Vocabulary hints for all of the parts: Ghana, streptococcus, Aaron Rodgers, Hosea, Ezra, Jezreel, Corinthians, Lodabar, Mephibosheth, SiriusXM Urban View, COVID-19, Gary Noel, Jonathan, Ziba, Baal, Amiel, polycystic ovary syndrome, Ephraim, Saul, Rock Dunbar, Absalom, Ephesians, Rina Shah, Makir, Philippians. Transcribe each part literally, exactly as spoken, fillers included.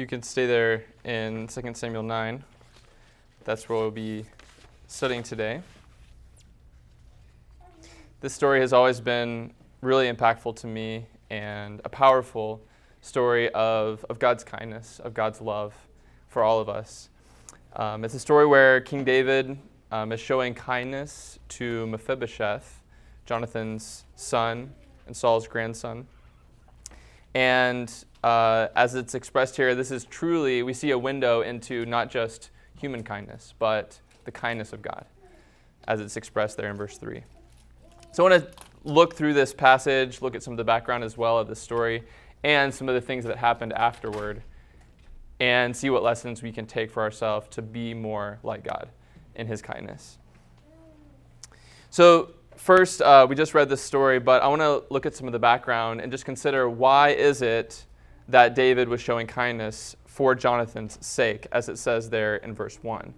you can stay there in Second Samuel nine. That's where we'll be studying today. This story has always been really impactful to me and a powerful story of, of God's kindness, of God's love for all of us. Um, it's a story where King David um, is showing kindness to Mephibosheth, Jonathan's son and Saul's grandson. And uh, as it's expressed here, this is truly, we see a window into not just human kindness, but the kindness of God, as it's expressed there in verse three. So I want to look through this passage, look at some of the background as well of this story, and some of the things that happened afterward, and see what lessons we can take for ourselves to be more like God in his kindness. So first, uh, we just read this story, but I want to look at some of the background and just consider why is it that David was showing kindness for Jonathan's sake, as it says there in verse one.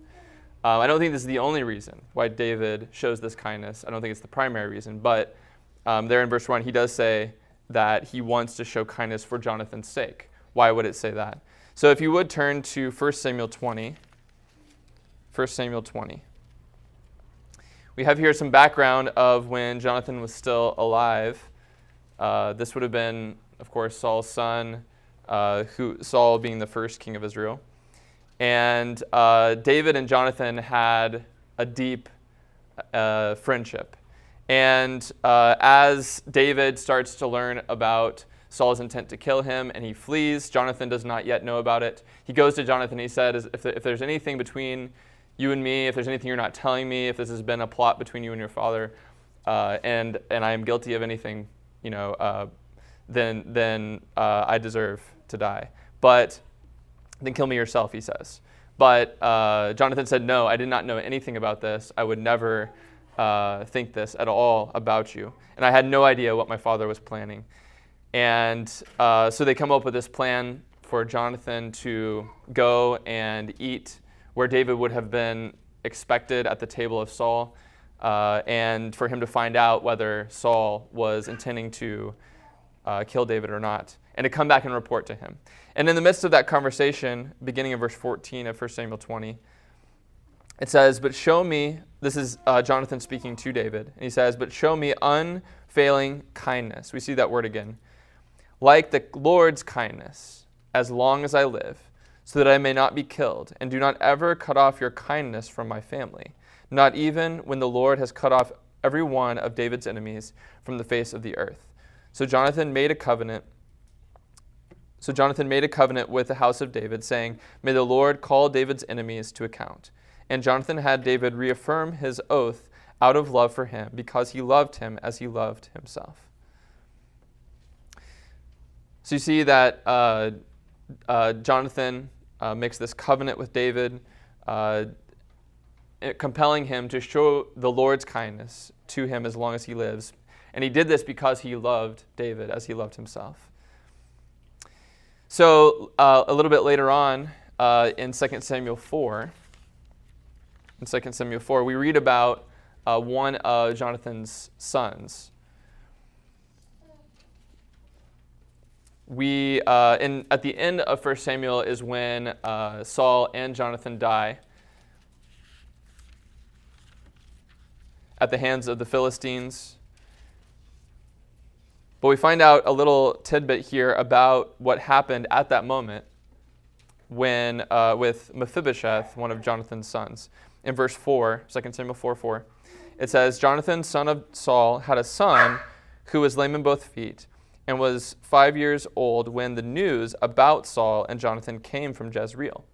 Uh, I don't think this is the only reason why David shows this kindness. I don't think it's the primary reason, but um, there in verse one, he does say that he wants to show kindness for Jonathan's sake. Why would it say that? So if you would turn to First Samuel twenty, First Samuel twenty. We have here some background of when Jonathan was still alive. Uh, this would have been, of course, Saul's son, uh, who Saul being the first king of Israel. And uh, David and Jonathan had a deep uh, friendship. And uh, as David starts to learn about Saul's intent to kill him and he flees, Jonathan does not yet know about it. He goes to Jonathan and he said, if, if there's anything between you and me, if there's anything you're not telling me, if this has been a plot between you and your father, uh, and and I am guilty of anything, you know, uh, then, then uh, I deserve to die. But then kill me yourself, he says. But uh, Jonathan said, no, I did not know anything about this. I would never Uh, think this at all about you. And I had no idea what my father was planning. And uh, so they come up with this plan for Jonathan to go and eat where David would have been expected at the table of Saul, uh, and for him to find out whether Saul was intending to uh, kill David or not, and to come back and report to him. And in the midst of that conversation, beginning in verse fourteen of First Samuel twenty, it says, but show me, this is uh, Jonathan speaking to David, and he says, but show me unfailing kindness. We see that word again. Like the Lord's kindness, as long as I live, so that I may not be killed, and do not ever cut off your kindness from my family, not even when the Lord has cut off every one of David's enemies from the face of the earth. So Jonathan made a covenant. So Jonathan made a covenant with the house of David, saying, may the Lord call David's enemies to account. And Jonathan had David reaffirm his oath out of love for him, because he loved him as he loved himself. So you see that uh, uh, Jonathan uh, makes this covenant with David, uh, compelling him to show the Lord's kindness to him as long as he lives. And he did this because he loved David as he loved himself. So uh, a little bit later on uh, in Second Samuel four, in Second Samuel four, we read about uh, one of Jonathan's sons. We, uh, in, at the end of First Samuel is when uh, Saul and Jonathan die at the hands of the Philistines. But we find out a little tidbit here about what happened at that moment when uh, with Mephibosheth, one of Jonathan's sons. In verse four, Second Samuel four four, it says, Jonathan, son of Saul, had a son who was lame in both feet and was five years old when the news about Saul and Jonathan came from Jezreel.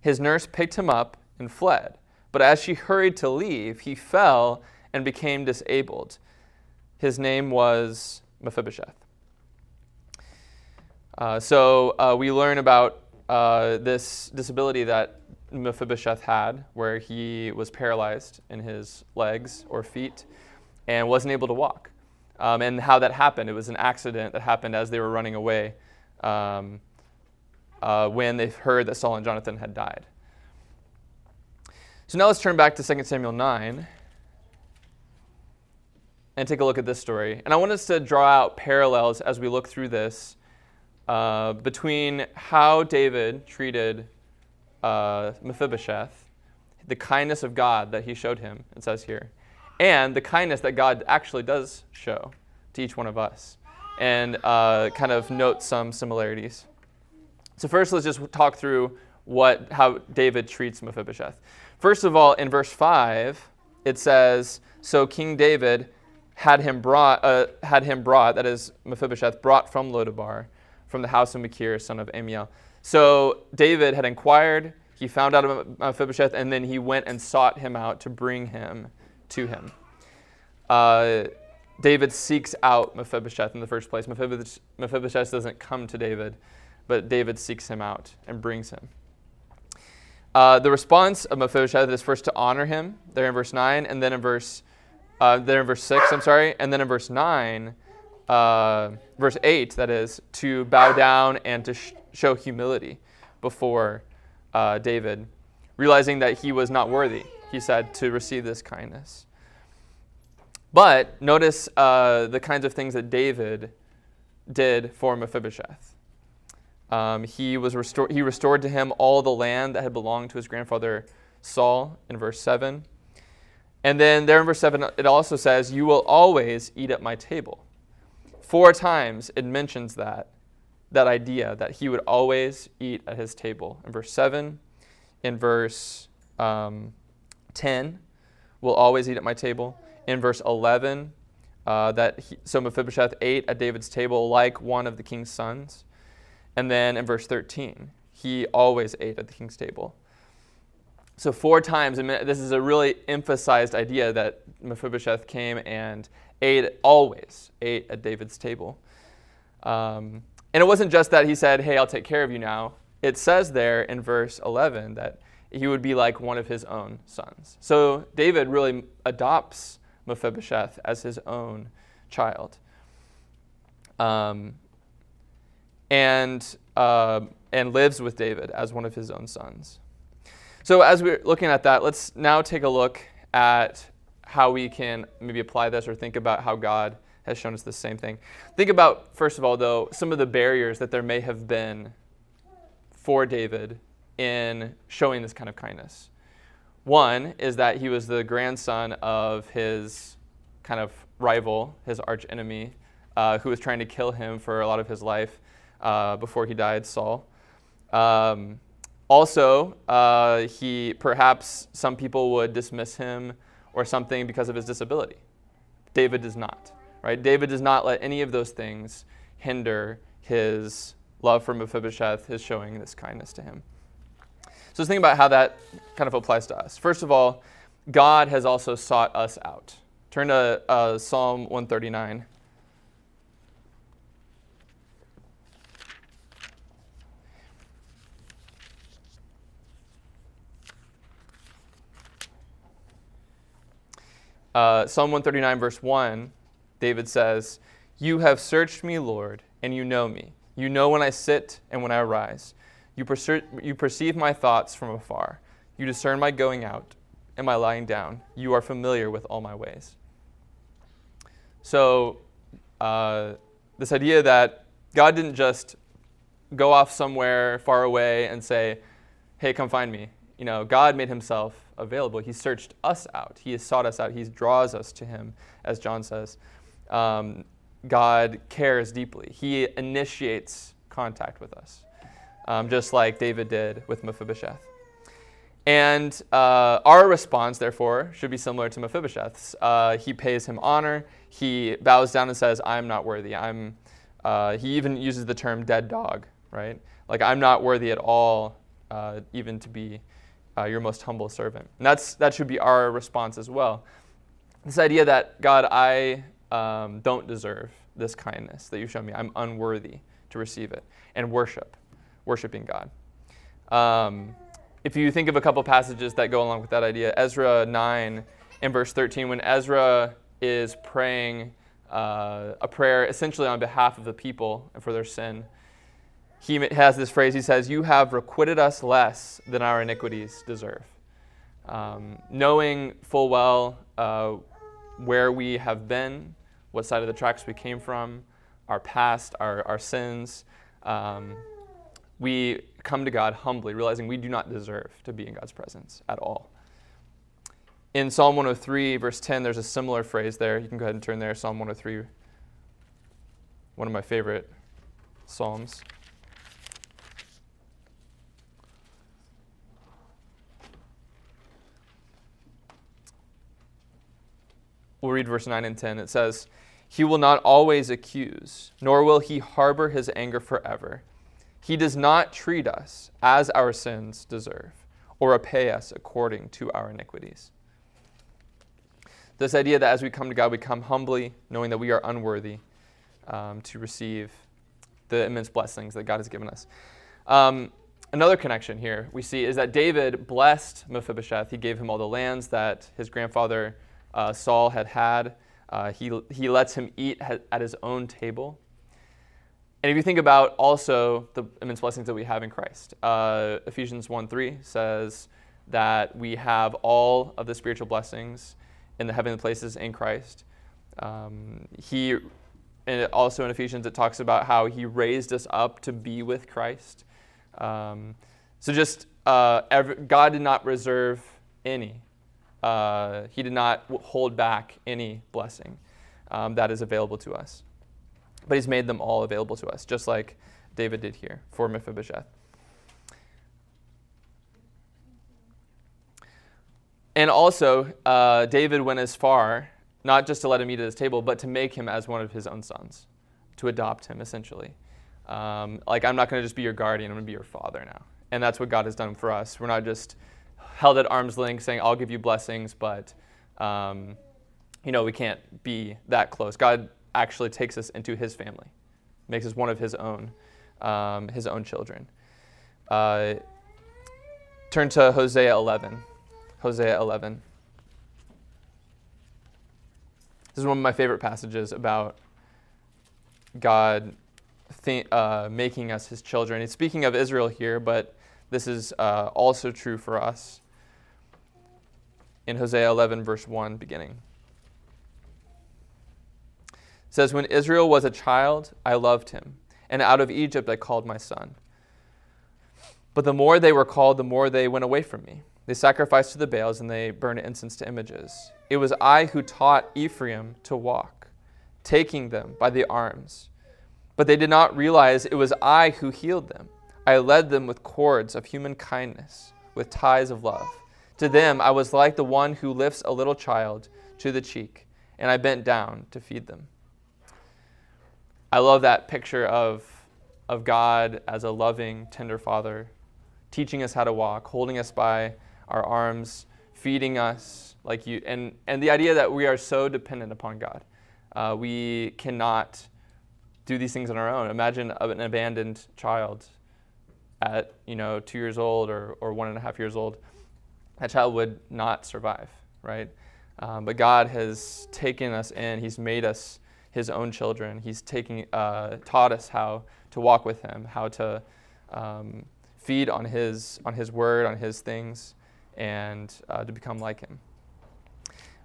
His nurse picked him up and fled, but as she hurried to leave, he fell and became disabled. His name was Mephibosheth. Uh, so uh, we learn about uh, this disability that Mephibosheth had, where he was paralyzed in his legs or feet and wasn't able to walk. Um, and how that happened, it was an accident that happened as they were running away um, uh, when they heard that Saul and Jonathan had died. So now let's turn back to Second Samuel nine and take a look at this story. And I want us to draw out parallels as we look through this uh, between how David treated uh, Mephibosheth, the kindness of God that he showed him, it says here, and the kindness that God actually does show to each one of us, and uh, kind of note some similarities. So first, let's just talk through what how David treats Mephibosheth. First of all, in verse five, it says, "So King David had him brought, uh, had him brought, that is Mephibosheth, brought from Lodabar, from the house of Makir, son of Amiel." So David had inquired, he found out about Mephibosheth, and then he went and sought him out to bring him to him. Uh, David seeks out Mephibosheth in the first place. Mephibosheth, Mephibosheth doesn't come to David, but David seeks him out and brings him. Uh, the response of Mephibosheth is first to honor him, there in verse nine, and then in verse uh, there in verse six, I'm sorry, and then in verse nine, uh, verse eight, that is, to bow down and to sh- show humility before uh, David, realizing that he was not worthy, he said, to receive this kindness. But notice uh, the kinds of things that David did for Mephibosheth. Um, he was restored. He restored to him all the land that had belonged to his grandfather Saul in verse seven, and then there in verse seven it also says, "You will always eat at my table." Four times it mentions that that idea that he would always eat at his table in verse seven, in verse um, ten, "Will always eat at my table." In verse eleven, uh, that he, so Mephibosheth ate at David's table like one of the king's sons. And then in verse thirteen, he always ate at the king's table. So four times, and this is a really emphasized idea that Mephibosheth came and ate, always ate at David's table. Um, and it wasn't just that he said, "Hey, I'll take care of you now." It says there in verse eleven that he would be like one of his own sons. So David really adopts Mephibosheth as his own child. Um... and uh, and lives with David as one of his own sons. So as we're looking at that, let's now take a look at how we can maybe apply this or think about how God has shown us the same thing. Think about, first of all, though, some of the barriers that there may have been for David in showing this kind of kindness. One is that he was the grandson of his kind of rival, his arch enemy, uh, who was trying to kill him for a lot of his life. Uh, before he died, Saul. Um, also, uh, he perhaps some people would dismiss him or something because of his disability. David does not, right? David does not let any of those things hinder his love for Mephibosheth, his showing this kindness to him. So let's think about how that kind of applies to us. First of all, God has also sought us out. Turn to uh, Psalm one thirty-nine. Uh, Psalm one thirty-nine, verse one, David says, "You have searched me, Lord, and you know me. You know when I sit and when I rise. You, perce- you perceive my thoughts from afar. You discern my going out and my lying down. You are familiar with all my ways." So uh, this idea that God didn't just go off somewhere far away and say, "Hey, come find me." You know, God made himself available. He searched us out. He has sought us out. He draws us to him, as John says. Um, God cares deeply. He initiates contact with us, um, just like David did with Mephibosheth. And uh, our response, therefore, should be similar to Mephibosheth's. Uh, he pays him honor. He bows down and says, "I'm not worthy." I'm. Uh, he even uses the term "dead dog," right? Like, "I'm not worthy at all, uh, even to be Uh, your most humble servant." And that's that should be our response as well. This idea that, "God, I um, don't deserve this kindness that you show me. I'm unworthy to receive it." And worship, worshiping God. Um, if you think of a couple passages that go along with that idea, Ezra nine and verse thirteen, when Ezra is praying uh, a prayer essentially on behalf of the people and for their sin, he has this phrase, he says, "You have requited us less than our iniquities deserve." Um, knowing full well uh, where we have been, what side of the tracks we came from, our past, our, our sins, um, we come to God humbly, realizing we do not deserve to be in God's presence at all. In Psalm one oh three, verse ten, there's a similar phrase there. You can go ahead and turn there, Psalm one oh three, one of my favorite psalms. We'll read verse nine and ten. It says, "He will not always accuse, nor will he harbor his anger forever. He does not treat us as our sins deserve, or repay us according to our iniquities." This idea that as we come to God, we come humbly, knowing that we are unworthy um, to receive the immense blessings that God has given us. Um, Another connection here we see is that David blessed Mephibosheth. He gave him all the lands that his grandfather uh, Saul had had. Uh, he, he lets him eat ha- at his own table. And if you think about also the immense blessings that we have in Christ, uh, Ephesians one three says that we have all of the spiritual blessings in the heavenly places in Christ. Um, he, and it also in Ephesians, it talks about how he raised us up to be with Christ. Um, so just uh, every, God did not reserve any. Uh, he did not hold back any blessing um, that is available to us. But he's made them all available to us, just like David did here for Mephibosheth. And also, uh, David went as far, not just to let him eat at his table, but to make him as one of his own sons, to adopt him, essentially. Um, like, I'm not going to just be your guardian, I'm going to be your father now. And that's what God has done for us. We're not just held at arm's length saying, I'll give you blessings, but, um, you know, we can't be that close. God actually takes us into his family, makes us one of his own, um, his own children. Uh, turn to Hosea eleven. Hosea eleven. This is one of my favorite passages about God th- uh, making us his children. It's speaking of Israel here, but this is uh, also true for us. In Hosea eleven, verse one, beginning. It says, "When Israel was a child, I loved him, and out of Egypt I called my son. But the more they were called, the more they went away from me. They sacrificed to the Baals, and they burned incense to images. It was I who taught Ephraim to walk, taking them by the arms. But they did not realize it was I who healed them. I led them with cords of human kindness, with ties of love. To them I was like the one who lifts a little child to the cheek, and I bent down to feed them." I love that picture of, of God as a loving, tender father, teaching us how to walk, holding us by our arms, feeding us like you, and and the idea that we are so dependent upon God. Uh, we cannot do these things on our own. Imagine an abandoned child at, you know, two years old or, or one and a half years old. That child would not survive, right? Um, but God has taken us in. He's made us his own children. He's taking, uh, taught us how to walk with him, how to um, feed on his on his word, on his things, and uh, to become like him.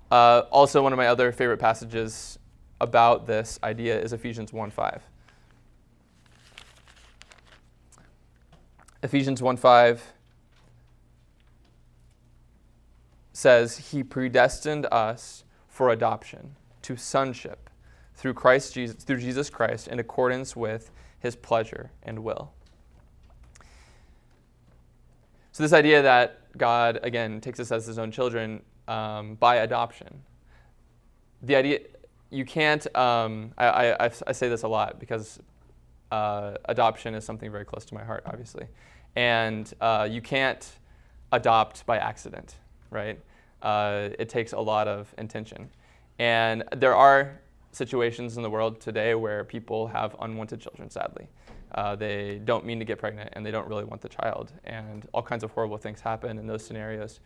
Uh, also, one of my other favorite passages about this idea is Ephesians one five. Ephesians one five says, "He predestined us for adoption to sonship through Christ Jesus, through Jesus Christ, in accordance with his pleasure and will." So this idea that God, again, takes us as his own children um, by adoption. The idea, you can't, um, I, I, I say this a lot because Uh, adoption is something very close to my heart, obviously. And uh, you can't adopt by accident, right? Uh, it takes a lot of intention. And there are situations in the world today where people have unwanted children, sadly. Uh, they don't mean to get pregnant, and they don't really want the child. And all kinds of horrible things happen in those scenarios.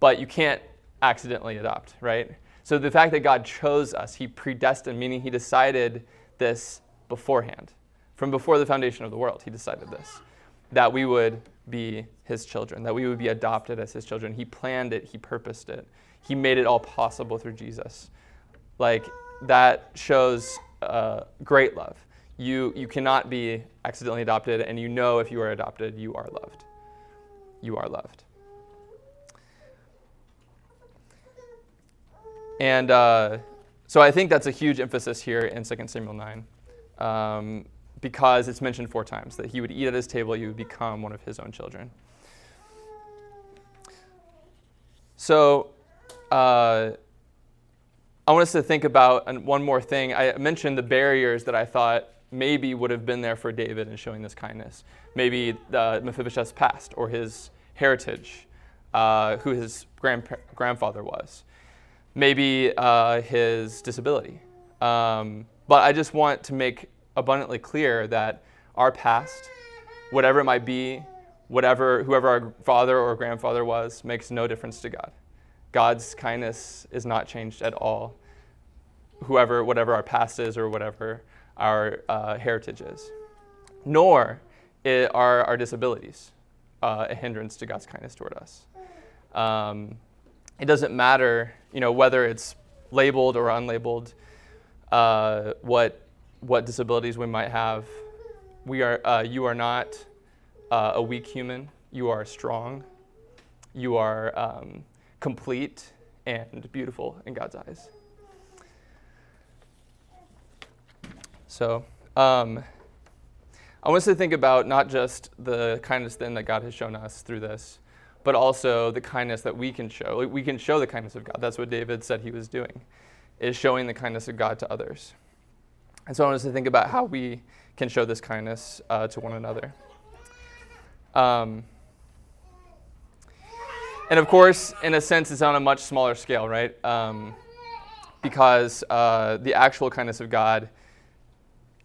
But you can't accidentally adopt, right? So the fact that God chose us, he predestined, meaning he decided this beforehand. From before the foundation of the world, he decided this, that we would be his children, that we would be adopted as his children. He planned it. He purposed it. He made it all possible through Jesus. Like, that shows uh, great love. You you cannot be accidentally adopted, and you know if you are adopted, you are loved. You are loved. And uh, so I think that's a huge emphasis here in Second Samuel nine, um, because it's mentioned four times, that he would eat at his table, you would become one of his own children. So uh, I want us to think about one more thing. I mentioned the barriers that I thought maybe would have been there for David in showing this kindness. Maybe uh, Mephibosheth's past or his heritage, uh, who his grandpa- grandfather was. Maybe uh, his disability. Um, but I just want to make abundantly clear that our past, whatever it might be, whatever, whoever our father or grandfather was, makes no difference to God. God's kindness is not changed at all, whoever, whatever our past is or whatever our uh, heritage is. Nor are our disabilities uh, a hindrance to God's kindness toward us. Um, it doesn't matter, you know, whether it's labeled or unlabeled, uh, what what disabilities we might have. We are uh, you are not Uh, a weak human. You are strong. You are um, complete and beautiful in God's eyes. So um, I want us to think about not just the kindness then that God has shown us through this, but also the kindness that we can show. We can show the kindness of God. That's what David said he was doing, is showing the kindness of God to others. And so I want us to think about how we can show this kindness uh, to one another. Um, and of course, in a sense, it's on a much smaller scale, right? Um, because uh, the actual kindness of God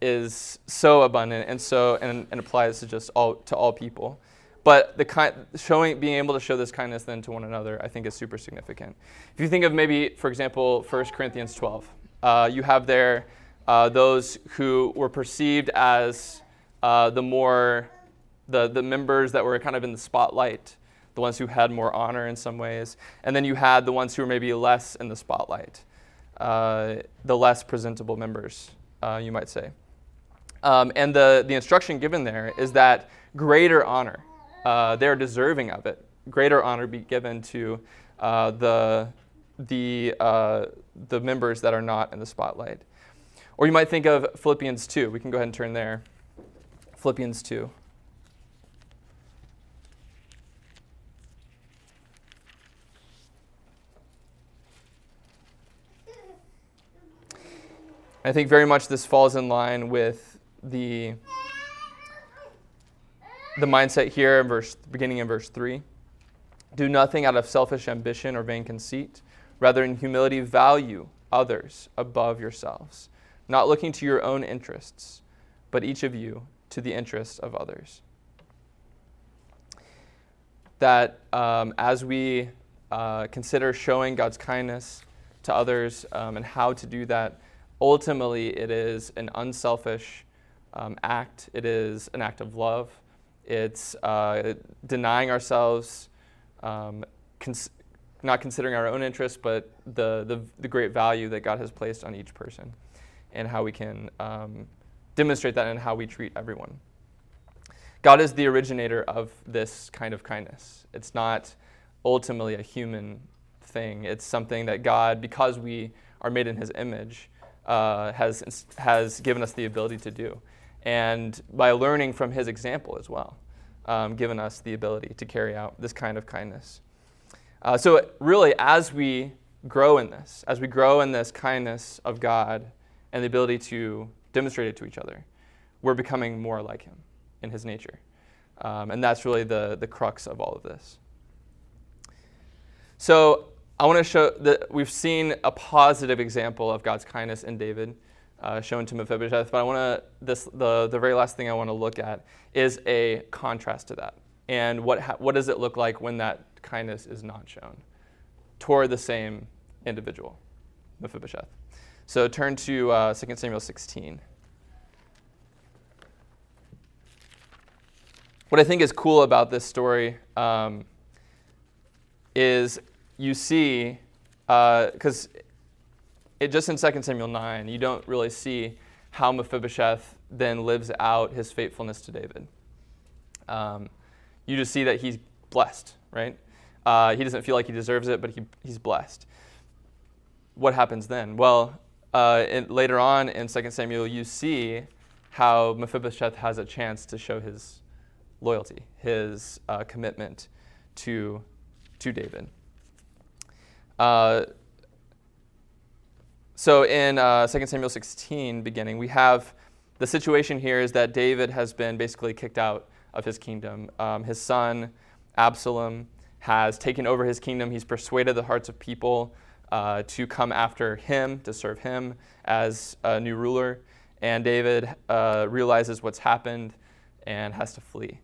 is so abundant and so and, and applies to just all to all people. But the kind showing, being able to show this kindness then to one another, I think, is super significant. If you think of maybe, for example, First Corinthians twelve, uh, you have there uh, those who were perceived as uh, the more The, the members that were kind of in the spotlight, the ones who had more honor in some ways. And then you had the ones who were maybe less in the spotlight, uh, the less presentable members, uh, you might say. Um, and the, the instruction given there is that greater honor, uh, they're deserving of it, greater honor be given to uh, the, the, uh, the members that are not in the spotlight. Or you might think of Philippians two. We can go ahead and turn there. Philippians two. I think very much this falls in line with the the mindset here in verse beginning in verse three. Do nothing out of selfish ambition or vain conceit, rather in humility value others above yourselves, not looking to your own interests, but each of you to the interests of others. That um, as we uh, consider showing God's kindness to others um, and how to do that, ultimately, it is an unselfish um, act. It is an act of love. It's uh, denying ourselves, um, cons- not considering our own interests, but the, the the great value that God has placed on each person and how we can um, demonstrate that in how we treat everyone. God is the originator of this kind of kindness. It's not ultimately a human thing. It's something that God, because we are made in his image, Uh, has has given us the ability to do, and by learning from his example as well, um, given us the ability to carry out this kind of kindness. Uh, so really, as we grow in this, as we grow in this kindness of God and the ability to demonstrate it to each other, we're becoming more like him in his nature, um, and that's really the the crux of all of this. So I want to show that we've seen a positive example of God's kindness in David, uh, shown to Mephibosheth. But I want to this the the very last thing I want to look at is a contrast to that, and what ha- what does it look like when that kindness is not shown toward the same individual, Mephibosheth. So turn to uh, Second Samuel sixteen. What I think is cool about this story um, is. You see, because uh, just in Second Samuel nine, you don't really see how Mephibosheth then lives out his faithfulness to David. Um, you just see that he's blessed, right? Uh, he doesn't feel like he deserves it, but he he's blessed. What happens then? Well, uh, and later on in Second Samuel, you see how Mephibosheth has a chance to show his loyalty, his uh, commitment to to David. Uh, so in uh, Second Samuel sixteen, beginning, we have the situation here is that David has been basically kicked out of his kingdom. Um, his son, Absalom, has taken over his kingdom. He's persuaded the hearts of people uh, to come after him, to serve him as a new ruler. And David uh, realizes what's happened and has to flee.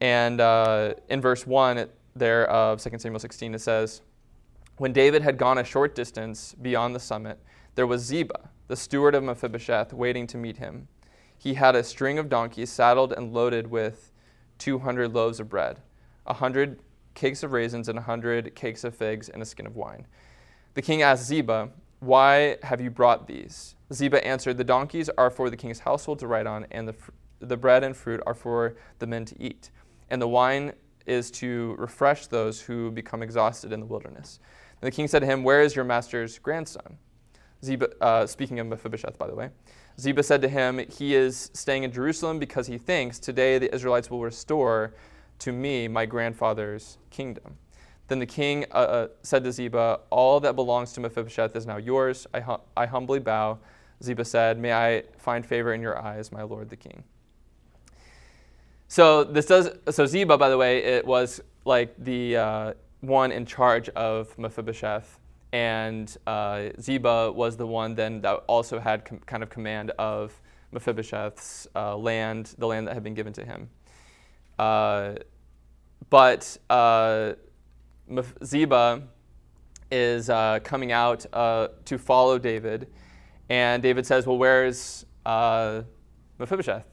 And uh, in verse one there of Second Samuel sixteen, it says, "When David had gone a short distance beyond the summit, there was Ziba, the steward of Mephibosheth, waiting to meet him. He had a string of donkeys saddled and loaded with two hundred loaves of bread, one hundred cakes of raisins, and one hundred cakes of figs, and a skin of wine. The king asked Ziba, 'Why have you brought these?' Ziba answered, 'The donkeys are for the king's household to ride on, and the fr- the bread and fruit are for the men to eat, and the wine is to refresh those who become exhausted in the wilderness.' And the king said to him, 'Where is your master's grandson?' Ziba, uh, speaking of Mephibosheth, by the way, Ziba said to him, 'He is staying in Jerusalem because he thinks, today the Israelites will restore to me my grandfather's kingdom.' Then the king uh, uh, said to Ziba, 'All that belongs to Mephibosheth is now yours. I, hum- I humbly bow.' Ziba said, 'May I find favor in your eyes, my lord the king.'" So this does. So Ziba, by the way, it was like the uh, one in charge of Mephibosheth, and uh, Ziba was the one then that also had com- kind of command of Mephibosheth's uh, land, the land that had been given to him. Uh, but uh, Meph- Ziba is uh, coming out uh, to follow David, and David says, "Well, where's uh, Mephibosheth?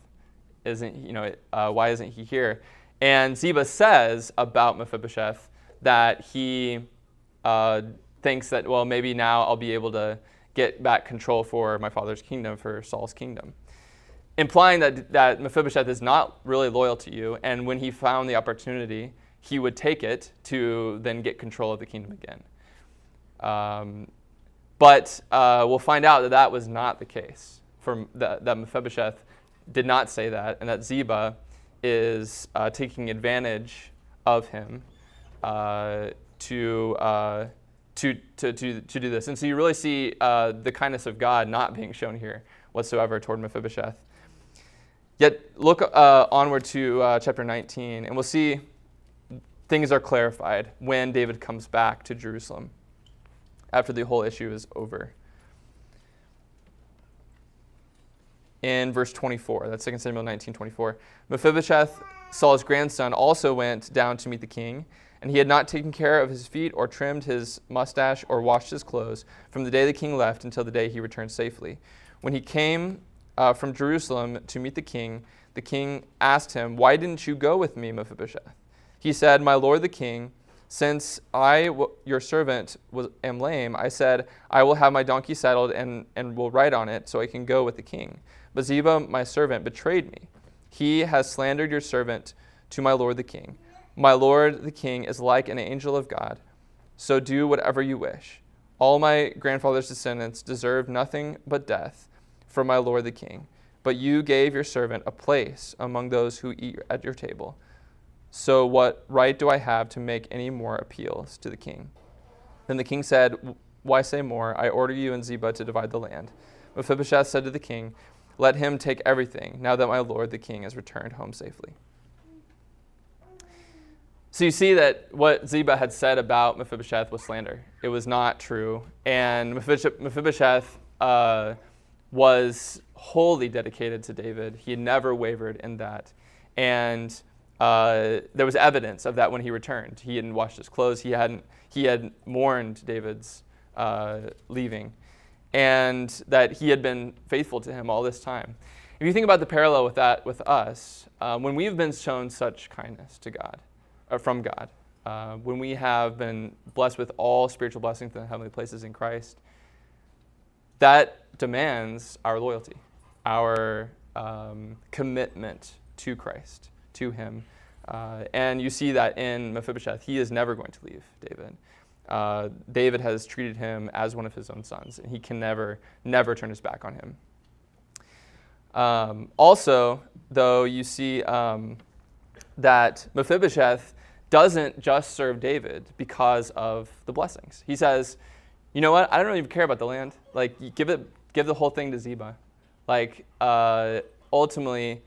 Isn't you know uh, why isn't he here?" And Ziba says about Mephibosheth that he uh, thinks that, well, maybe now I'll be able to get back control for my father's kingdom, for Saul's kingdom, implying that that Mephibosheth is not really loyal to you. And when he found the opportunity, he would take it to then get control of the kingdom again. Um, but uh, we'll find out that that was not the case. For that, that Mephibosheth did not say that, and that Ziba is uh, taking advantage of him uh, to, uh, to to to to do this. And so you really see uh, the kindness of God not being shown here whatsoever toward Mephibosheth. Yet look uh, onward to uh, chapter nineteen, and we'll see things are clarified when David comes back to Jerusalem after the whole issue is over. In verse twenty-four, that's Second Samuel nineteen twenty-four, "Mephibosheth, Saul's grandson, also went down to meet the king, and he had not taken care of his feet or trimmed his mustache or washed his clothes from the day the king left until the day he returned safely. When he came uh, from Jerusalem to meet the king, the king asked him, 'Why didn't you go with me, Mephibosheth?' He said, 'My lord the king, since I, w- your servant, was, am lame, I said, I will have my donkey saddled and, and will ride on it so I can go with the king. But Ziba, my servant, betrayed me. He has slandered your servant to my lord the king. My lord the king is like an angel of God, so do whatever you wish. All my grandfather's descendants deserve nothing but death for my lord the king. But you gave your servant a place among those who eat at your table. So what right do I have to make any more appeals to the king?' Then the king said, 'Why say more? I order you and Ziba to divide the land.' Mephibosheth said to the king, 'Let him take everything, now that my lord the king has returned home safely.'" So you see that what Ziba had said about Mephibosheth was slander. It was not true. And Mephibosheth uh, was wholly dedicated to David. He never wavered in that. And uh, there was evidence of that when he returned. He hadn't washed his clothes. He hadn't. He had mourned David's uh, leaving, and that he had been faithful to him all this time. If you think about the parallel with that with us, uh, when we've been shown such kindness to God, or from God, uh, when we have been blessed with all spiritual blessings in the heavenly places in Christ, that demands our loyalty, our um, commitment to Christ, to him. Uh, and you see that in Mephibosheth. He is never going to leave David. Uh, David has treated him as one of his own sons, and he can never, never turn his back on him. Um, also, though, you see um, that Mephibosheth doesn't just serve David because of the blessings. He says, you know what? I don't even care about the land. Like, give it, give the whole thing to Ziba. Like, uh, ultimately,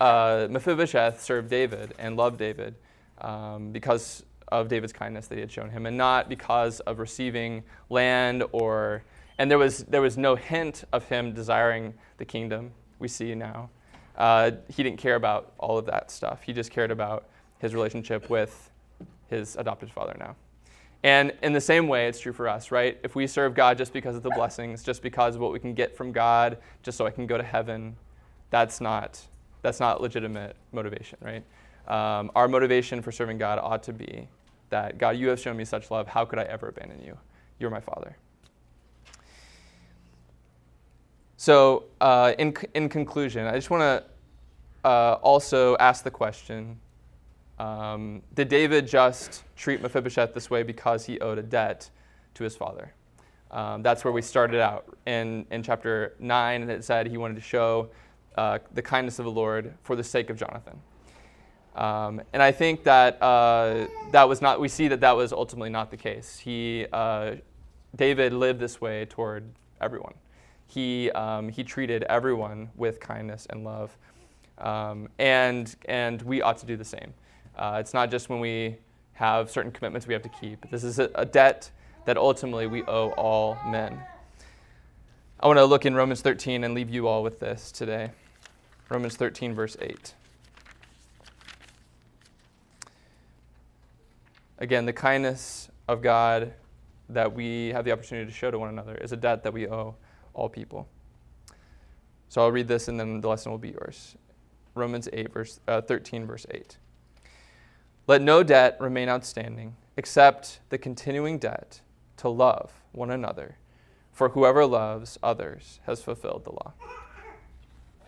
uh, Mephibosheth served David and loved David um, because of David's kindness that he had shown him, and not because of receiving land or. And there was there was no hint of him desiring the kingdom we see now. Uh, he didn't care about all of that stuff. He just cared about his relationship with his adopted father now. And in the same way, it's true for us, right? If we serve God just because of the blessings, just because of what we can get from God, just so I can go to heaven, that's not that's not legitimate motivation, right? Um, our motivation for serving God ought to be that, God, you have shown me such love. How could I ever abandon you? You're my father. So uh, in in conclusion, I just want to uh, also ask the question, um, did David just treat Mephibosheth this way because he owed a debt to his father? Um, that's where we started out in, in chapter nine, and it said he wanted to show uh, the kindness of the Lord for the sake of Jonathan. Um, and I think that uh, that was not, we see that that was ultimately not the case. He, uh, David lived this way toward everyone. He um, he treated everyone with kindness and love, um, and and we ought to do the same. Uh, it's not just when we have certain commitments we have to keep. This is a, a debt that ultimately we owe all men. I want to look in Romans thirteen and leave you all with this today. Romans thirteen, verse eight. Again, the kindness of God that we have the opportunity to show to one another is a debt that we owe all people. So I'll read this and then the lesson will be yours. Romans eight, verse uh, thirteen, verse eight. Let no debt remain outstanding except the continuing debt to love one another, for whoever loves others has fulfilled the law.